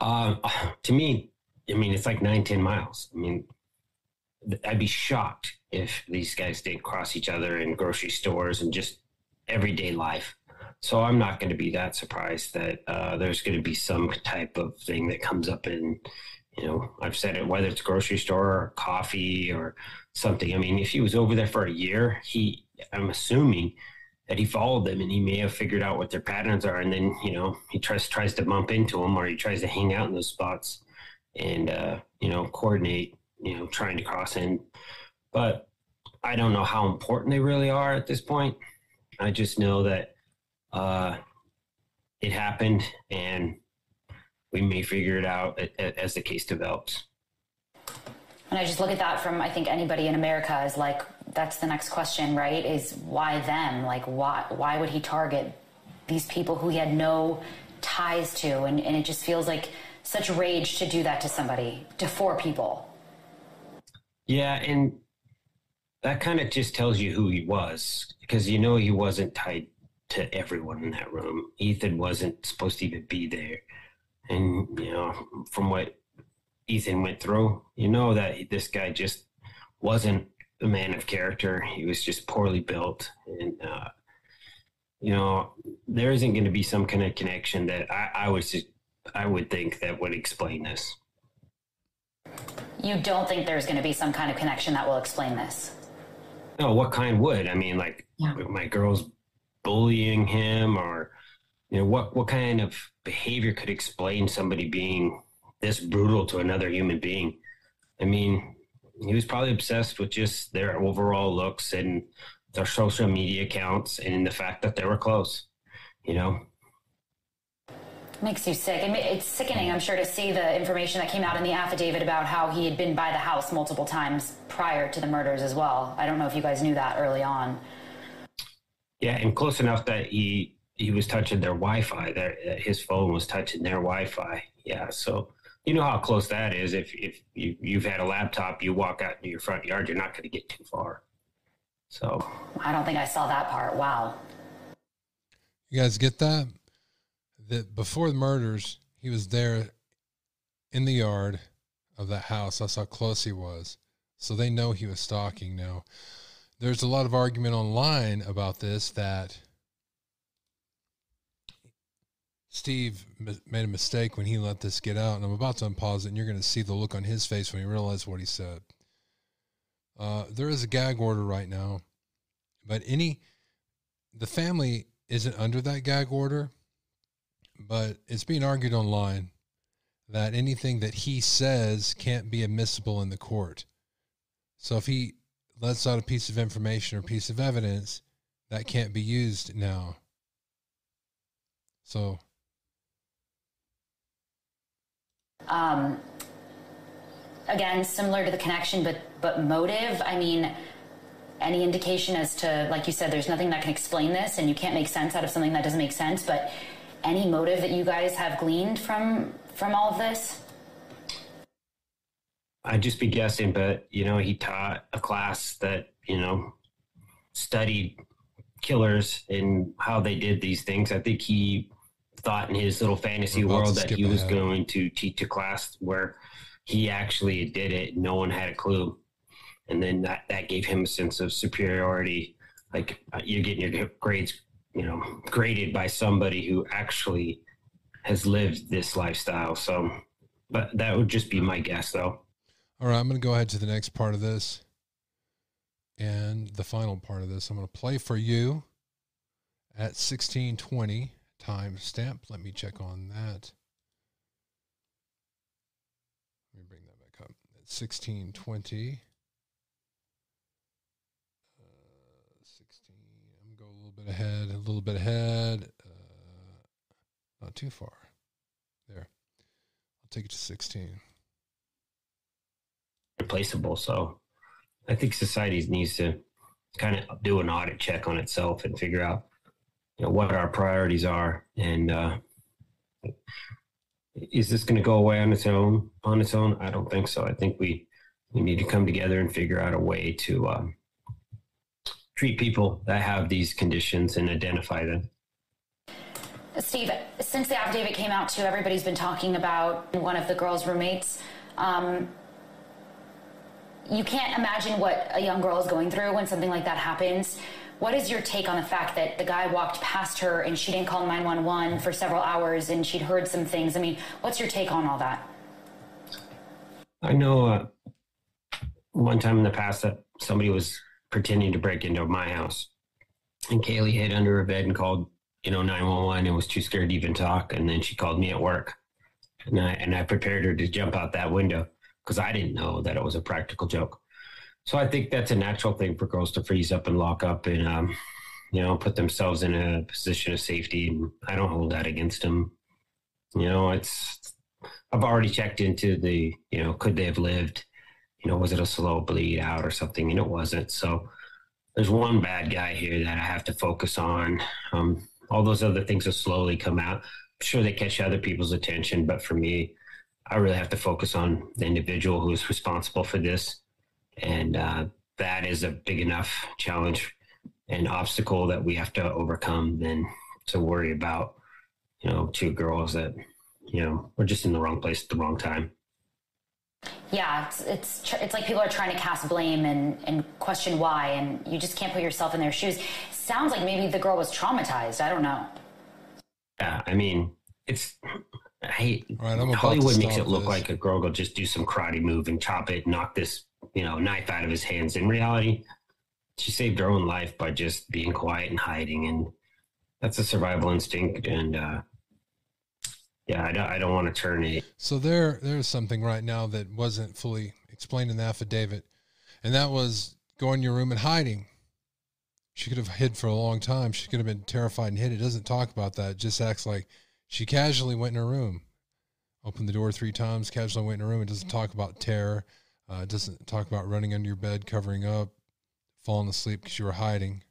To me, I mean, it's like 9-10 miles. I mean, I'd be shocked if these guys didn't cross each other in grocery stores and just everyday life. So I'm not going to be that surprised that there's going to be some type of thing that comes up in, you know, I've said it, whether it's a grocery store or coffee or something. I mean, if he was over there for a year, I'm assuming that he followed them, and he may have figured out what their patterns are, and then, you know, he tries to bump into them, or he tries to hang out in those spots and, you know, coordinate, you know, trying to cross in. But I don't know how important they really are at this point. I just know that it happened, and we may figure it out as the case develops. And I just look at that from, I think anybody in America is like, that's the next question, right? Is why them? Like, why would he target these people who he had no ties to? And it just feels like such rage to do that to somebody, to four people. Yeah, and that kind of just tells you who he was, because, you know, he wasn't tied to everyone in that room. Ethan wasn't supposed to even be there. And, you know, from what Ethan went through, you know that this guy just wasn't a man of character. He was just poorly built. And, you know, there isn't going to be some kind of connection that I would think that would explain this. You don't think there's going to be some kind of connection that will explain this? No, what kind would? I mean, like, yeah. My girl's bullying him, or, you know, what kind of behavior could explain somebody being this brutal to another human being? I mean, he was probably obsessed with just their overall looks and their social media accounts and the fact that they were close, you know? Makes you sick. I mean, it's sickening, I'm sure, to see the information that came out in the affidavit about how he had been by the house multiple times prior to the murders as well. I don't know if you guys knew that early on. Yeah, and close enough that he was touching their Wi-Fi. His phone was touching their Wi-Fi. Yeah, so you know how close that is. If you've had a laptop, you walk out into your front yard, you're not going to get too far. So I don't think I saw that part. Wow. You guys get that? That before the murders, he was there in the yard of that house. That's how close he was. So they know he was stalking. Now, there's a lot of argument online about this, that Steve made a mistake when he let this get out. And I'm about to unpause it, and you're going to see the look on his face when he realizes what he said. There is a gag order right now, but the family isn't under that gag order, but it's being argued online that anything that he says can't be admissible in the court. So if he lets out a piece of information or piece of evidence, that can't be used now. So. Again, similar to the connection, but motive, I mean, any indication as to, like you said, there's nothing that can explain this, and you can't make sense out of something that doesn't make sense, but any motive that you guys have gleaned from all of this? I'd just be guessing, but, he taught a class that, studied killers and how they did these things. I think he thought in his little fantasy world that he was going to teach a class where he actually did it. No one had a clue. And then that gave him a sense of superiority. Like, you're getting your grades, graded by somebody who actually has lived this lifestyle. So, but that would just be my guess, though. All right, I'm going to go ahead to the next part of this. And the final part of this, I'm going to play for you at 16:20 timestamp. Let me check on that. Let me bring that back up. At 16:20. 16. I'm going to go a little bit ahead. Not too far. There. I'll take it to 16. Replaceable, so I think society needs to kind of do an audit check on itself and figure out, what our priorities are. And is this going to go away on its own? I don't think so. I think we need to come together and figure out a way to treat people that have these conditions and identify them. Steve, since the affidavit came out too, everybody's been talking about one of the girls' roommates. You can't imagine what a young girl is going through when something like that happens. What is your take on the fact that the guy walked past her and she didn't call 911 for several hours and she'd heard some things? I mean, what's your take on all that? I know one time in the past that somebody was pretending to break into my house, and Kaylee hid under her bed and called, 911 and was too scared to even talk. And then she called me at work, and I prepared her to jump out that window, because I didn't know that it was a practical joke. So I think that's a natural thing for girls to freeze up and lock up and, put themselves in a position of safety. And I don't hold that against them. I've already checked into the, could they have lived? Was it a slow bleed out or something? And it wasn't. So there's one bad guy here that I have to focus on. All those other things will slowly come out. I'm sure they catch other people's attention, but for me, I really have to focus on the individual who's responsible for this. And that is a big enough challenge and obstacle that we have to overcome than to worry about, two girls that, were just in the wrong place at the wrong time. Yeah, it's like people are trying to cast blame and question why, and you just can't put yourself in their shoes. Sounds like maybe the girl was traumatized. I don't know. Yeah, I mean, Hollywood makes it look like a girl will just do some karate move and chop it, knock this, knife out of his hands. In reality, she saved her own life by just being quiet and hiding, and that's a survival instinct. And I don't want to turn it. So there's something right now that wasn't fully explained in the affidavit, and that was going to your room and hiding. She could have hid for a long time. She could have been terrified and hid. It doesn't talk about that. It just acts like she casually went in her room, opened the door 3 times, casually went in her room. It doesn't talk about terror. It doesn't talk about running under your bed, covering up, falling asleep because you were hiding.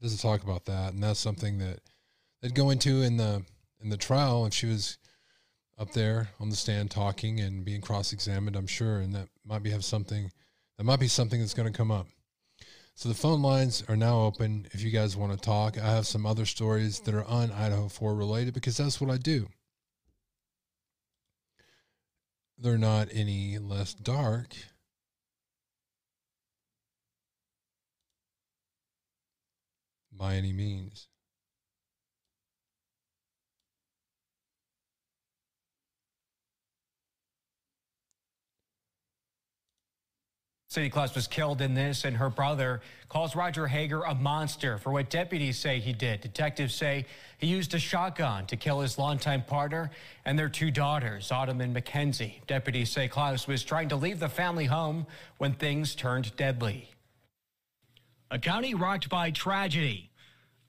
It doesn't talk about that. And that's something that they'd go into in the trial. If she was up there on the stand talking and being cross-examined, I'm sure, and that might be something that's going to come up. So the phone lines are now open if you guys want to talk. I have some other stories that are un-Idaho 4 related, because that's what I do. they're not any less dark. By any means. Cindy Klaus was killed in this, and her brother calls Roger Hager a monster for what deputies say he did. Detectives say he used a shotgun to kill his longtime partner and their two daughters, Autumn and Mackenzie. Deputies say Klaus was trying to leave the family home when things turned deadly. A county rocked by tragedy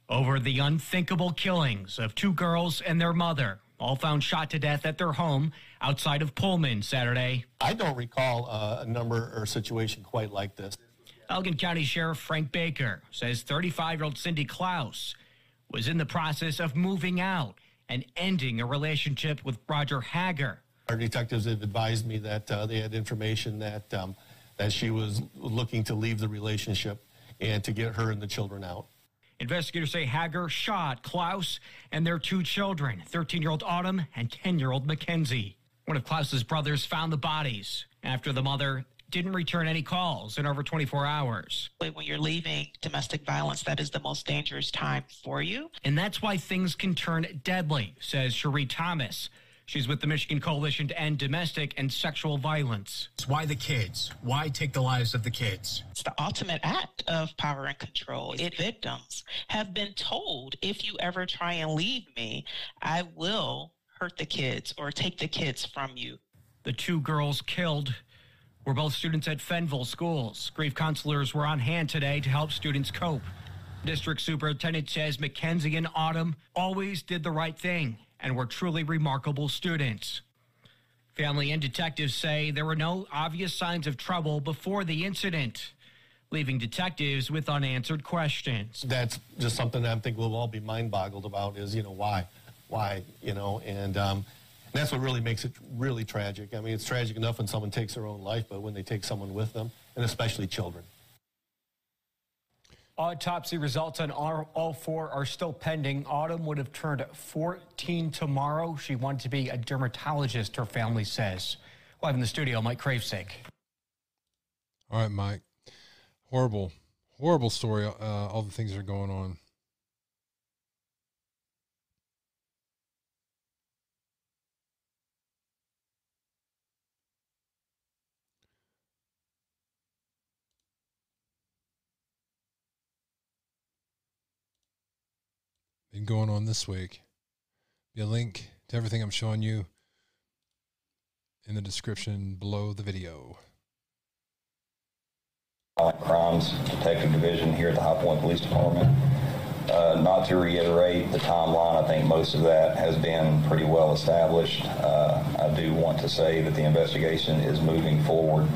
over the unthinkable killings of two girls and their mother, all found shot to death at their home outside of Pullman Saturday. I don't recall a number or situation quite like this. Allegan County Sheriff Frank Baker says 35-year-old Cindy Klaus was in the process of moving out and ending a relationship with Roger Hager. Our detectives have advised me that they had information that, that she was looking to leave the relationship and to get her and the children out. Investigators say Hager shot Klaus and their two children, 13-year-old Autumn and 10-year-old Mackenzie. One of Klaus's brothers found the bodies after the mother didn't return any calls in over 24 hours. When you're leaving domestic violence, that is the most dangerous time for you. And that's why things can turn deadly, says Sheree Thomas. She's with the Michigan Coalition to End Domestic and Sexual Violence. Why the kids? Why take the lives of the kids? It's the ultimate act of power and control. Its victims have been told, if you ever try and leave me, I will hurt the kids or take the kids from you. The two girls killed were both students at Fenville schools. Grief counselors were on hand today to help students cope. District Superintendent says Mackenzie and Autumn always did the right thing and were truly remarkable students. Family and detectives say there were no obvious signs of trouble before the incident, leaving detectives with unanswered questions. That's just something that I think we'll all be mind-boggled about is, why, and that's what really makes it really tragic. I mean, it's tragic enough when someone takes their own life, but when they take someone with them, and especially children. Autopsy results on all four are still pending. Autumn would have turned 14 tomorrow. She wanted to be a dermatologist, her family says. Live in the studio, Mike Cravesick. All right, Mike. Horrible, horrible story. All the things that are going on. Going on this week. Be a link to everything I'm showing you in the description below the video. Violent Crimes Detective Division here at the High Point Police Department. Not to reiterate the timeline, I think most of that has been pretty well established. I do want to say that the investigation is moving forward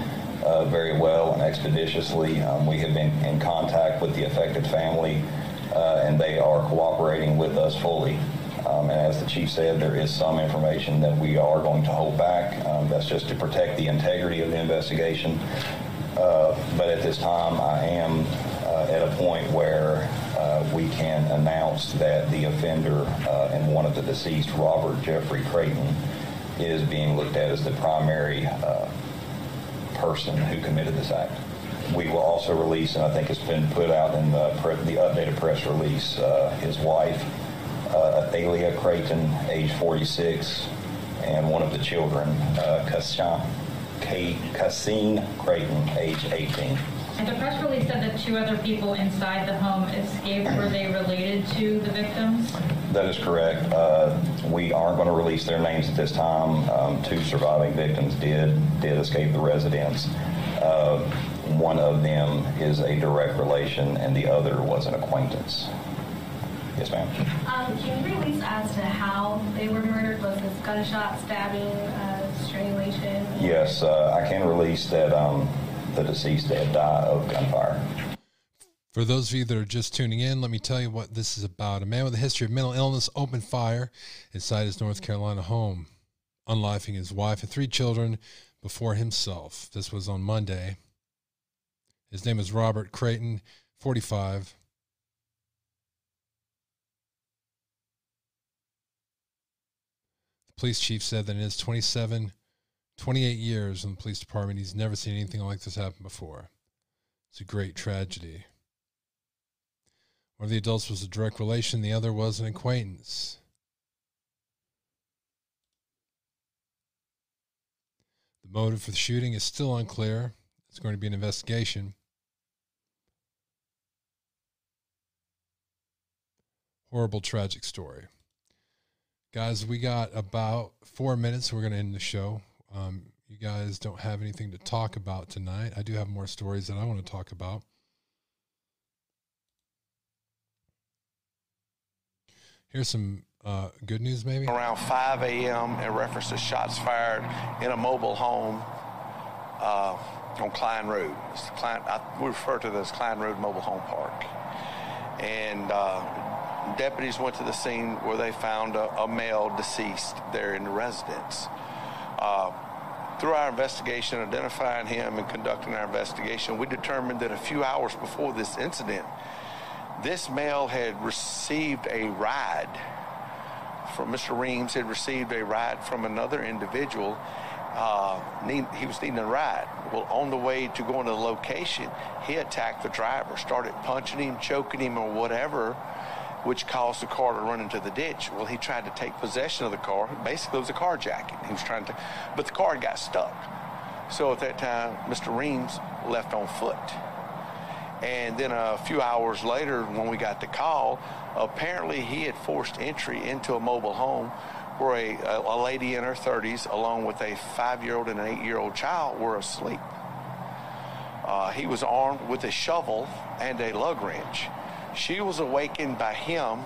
very well and expeditiously. We have been in contact with the affected family. And they are cooperating with us fully. And as the chief said, there is some information that we are going to hold back. That's just to protect the integrity of the investigation. But at this time, I am at a point where we can announce that the offender and one of the deceased, Robert Jeffrey Creighton, is being looked at as the primary person who committed this act. We will also release, and I think it's been put out in the updated press release, his wife, Athalia Creighton, age 46, and one of the children, Cassine Creighton, age 18. And the press release said that two other people inside the home escaped. Were they related to the victims? That is correct. We aren't going to release their names at this time. Two surviving victims did escape the residence. One of them is a direct relation, and the other was an acquaintance. Yes, ma'am. Can you release as to how they were murdered? Was this gunshot, stabbing, strangulation? Yes, I can release that the deceased did die of gunfire. For those of you that are just tuning in, let me tell you what this is about. A man with a history of mental illness opened fire inside his North Carolina home, unliving his wife and three children before himself. This was on Monday. His name is Robert Creighton, 45. The police chief said that in his 27, 28 years in the police department. He's never seen anything like this happen before. It's a great tragedy. One of the adults was a direct relation. The other was an acquaintance. The motive for the shooting is still unclear. It's going to be an investigation. Horrible, tragic story. Guys, we got about 4 minutes. We're going to end the show. You guys don't have anything to talk about tonight. I do have more stories that I want to talk about. Here's some good news, maybe. Around 5 a.m. in reference to shots fired in a mobile home on Klein Road. It's the Klein, we refer to this Klein Road Mobile Home Park. And deputies went to the scene where they found a male deceased there in the residence. Through our investigation, identifying him and conducting our investigation, we determined that a few hours before this incident, this male had received a ride from Mr. Reams, had received a ride from another individual. He was needing a ride. Well, on the way to going to the location, he attacked the driver, started punching him, choking him, or whatever, which caused the car to run into the ditch. Well, he tried to take possession of the car. Basically, it was a carjacking. He was trying to, but the car got stuck. So at that time, Mr. Reams left on foot. And then a few hours later, when we got the call, apparently he had forced entry into a mobile home where a lady in her 30s, along with a 5-year-old and an 8-year-old child, were asleep. He was armed with a shovel and a lug wrench. She was awakened by him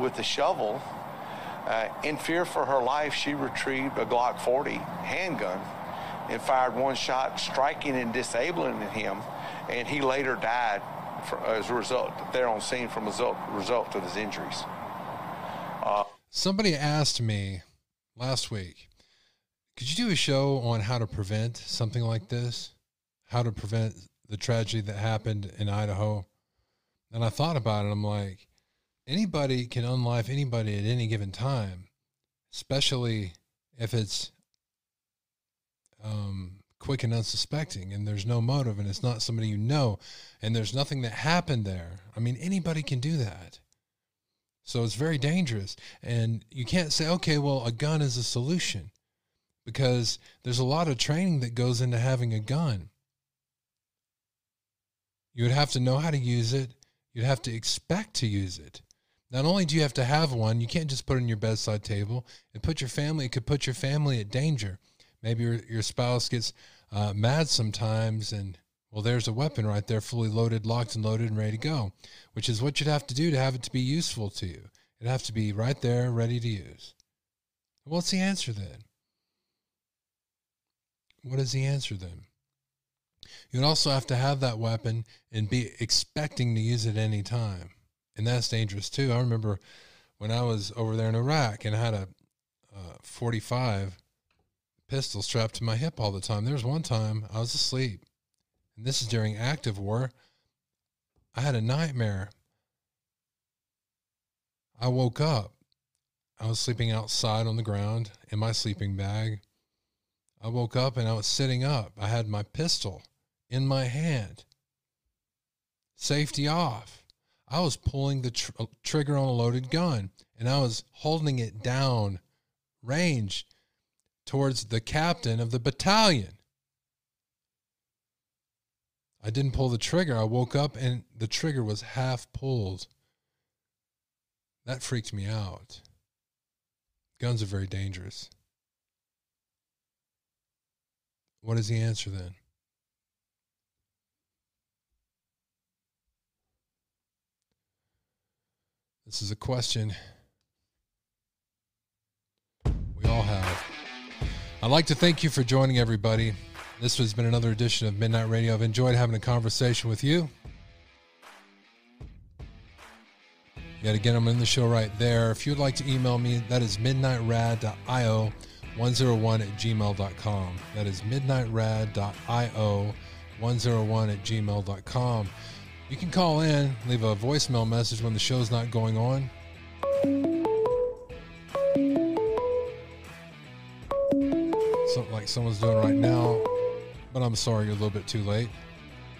with the shovel. In fear for her life, she retrieved a Glock 40 handgun and fired one shot, striking and disabling him, and he later died as a result, there on scene from result of his injuries. Somebody asked me last week, could you do a show on how to prevent something like this? How to prevent the tragedy that happened in Idaho? And I thought about it. I'm like, anybody can unlife anybody at any given time, especially if it's quick and unsuspecting and there's no motive and it's not somebody you know and there's nothing that happened there. I mean, anybody can do that. So it's very dangerous. And you can't say, okay, well, a gun is a solution, because there's a lot of training that goes into having a gun. You would have to know how to use it. You'd have to expect to use it. Not only do you have to have one, you can't just put it on your bedside table and put your family. It could put your family at danger. Maybe your spouse gets mad sometimes and, well, there's a weapon right there, fully loaded, locked and loaded and ready to go, which is what you'd have to do to have it to be useful to you. It'd have to be right there, ready to use. What's the answer then? What is the answer then? You'd also have to have that weapon and be expecting to use it any time. And that's dangerous too. I remember when I was over there in Iraq and I had a 45 pistol strapped to my hip all the time. There was one time I was asleep, and this is during active war. I had a nightmare. I woke up. I was sleeping outside on the ground in my sleeping bag. I woke up and I was sitting up. I had my pistol in my hand, safety off. I was pulling the trigger on a loaded gun, and I was holding it down range towards the captain of the battalion. I didn't pull the trigger. I woke up and the trigger was half pulled. That freaked me out. Guns are very dangerous. What is the answer then? This is a question we all have. I'd like to thank you for joining, everybody. This has been another edition of Midnight Radio. I've enjoyed having a conversation with you. Yet again, I'm in the show right there. If you'd like to email me, that is midnightrad.io. 101@gmail.com. That is midnightrad.io 101@gmail.com. You can call in, leave a voicemail message when the show's not going on. Something like like someone's doing right now, but I'm sorry you're a little bit too late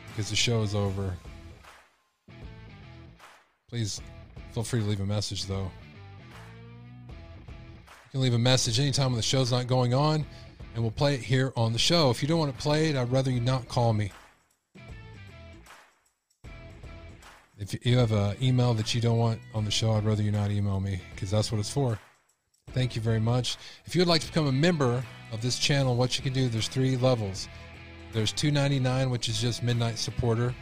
because the show is over. Please feel free to leave a message, though. You can leave a message anytime when the show's not going on, and we'll play it here on the show. If you don't want to play it, I'd rather you not call me. If you have an email that you don't want on the show, I'd rather you not email me, because that's what it's for. Thank you very much. If you would like to become a member of this channel, what you can do, there's three levels. There's $2.99, which is just Midnight Supporter.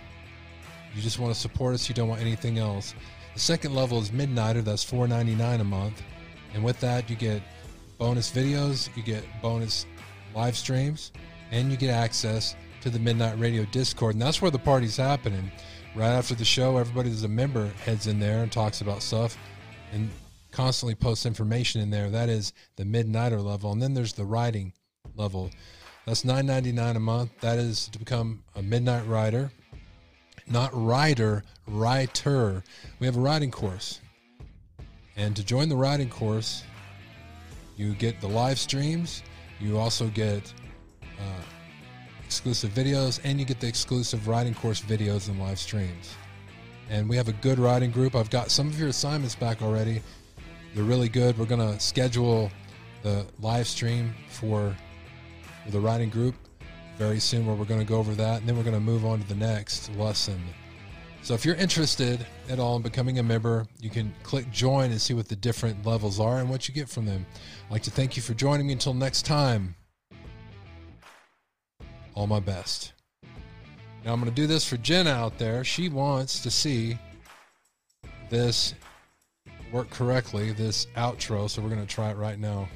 You just want to support us. You don't want anything else. The second level is Midnighter. That's $4.99 a month. And with that, you get bonus videos, you get bonus live streams, and you get access to the Midnight Radio Discord. And that's where the party's happening. Right after the show, everybody that's a member heads in there and talks about stuff and constantly posts information in there. That is the Midnighter level. And then there's the writing level. That's $9.99 a month. That is to become a Midnight Writer. Not writer, writer. We have a writing course. And to join the writing course, you get the live streams. You also get exclusive videos, and you get the exclusive writing course videos and live streams. And we have a good writing group. I've got some of your assignments back already. They're really good. We're going to schedule the live stream for the writing group very soon, where we're going to go over that, and then we're going to move on to the next lesson. So if you're interested at all in becoming a member, you can click join and see what the different levels are and what you get from them. I'd like to thank you for joining me. Until next time, all my best. Now I'm going to do this for Jenna out there. She wants to see this work correctly, this outro, so we're going to try it right now.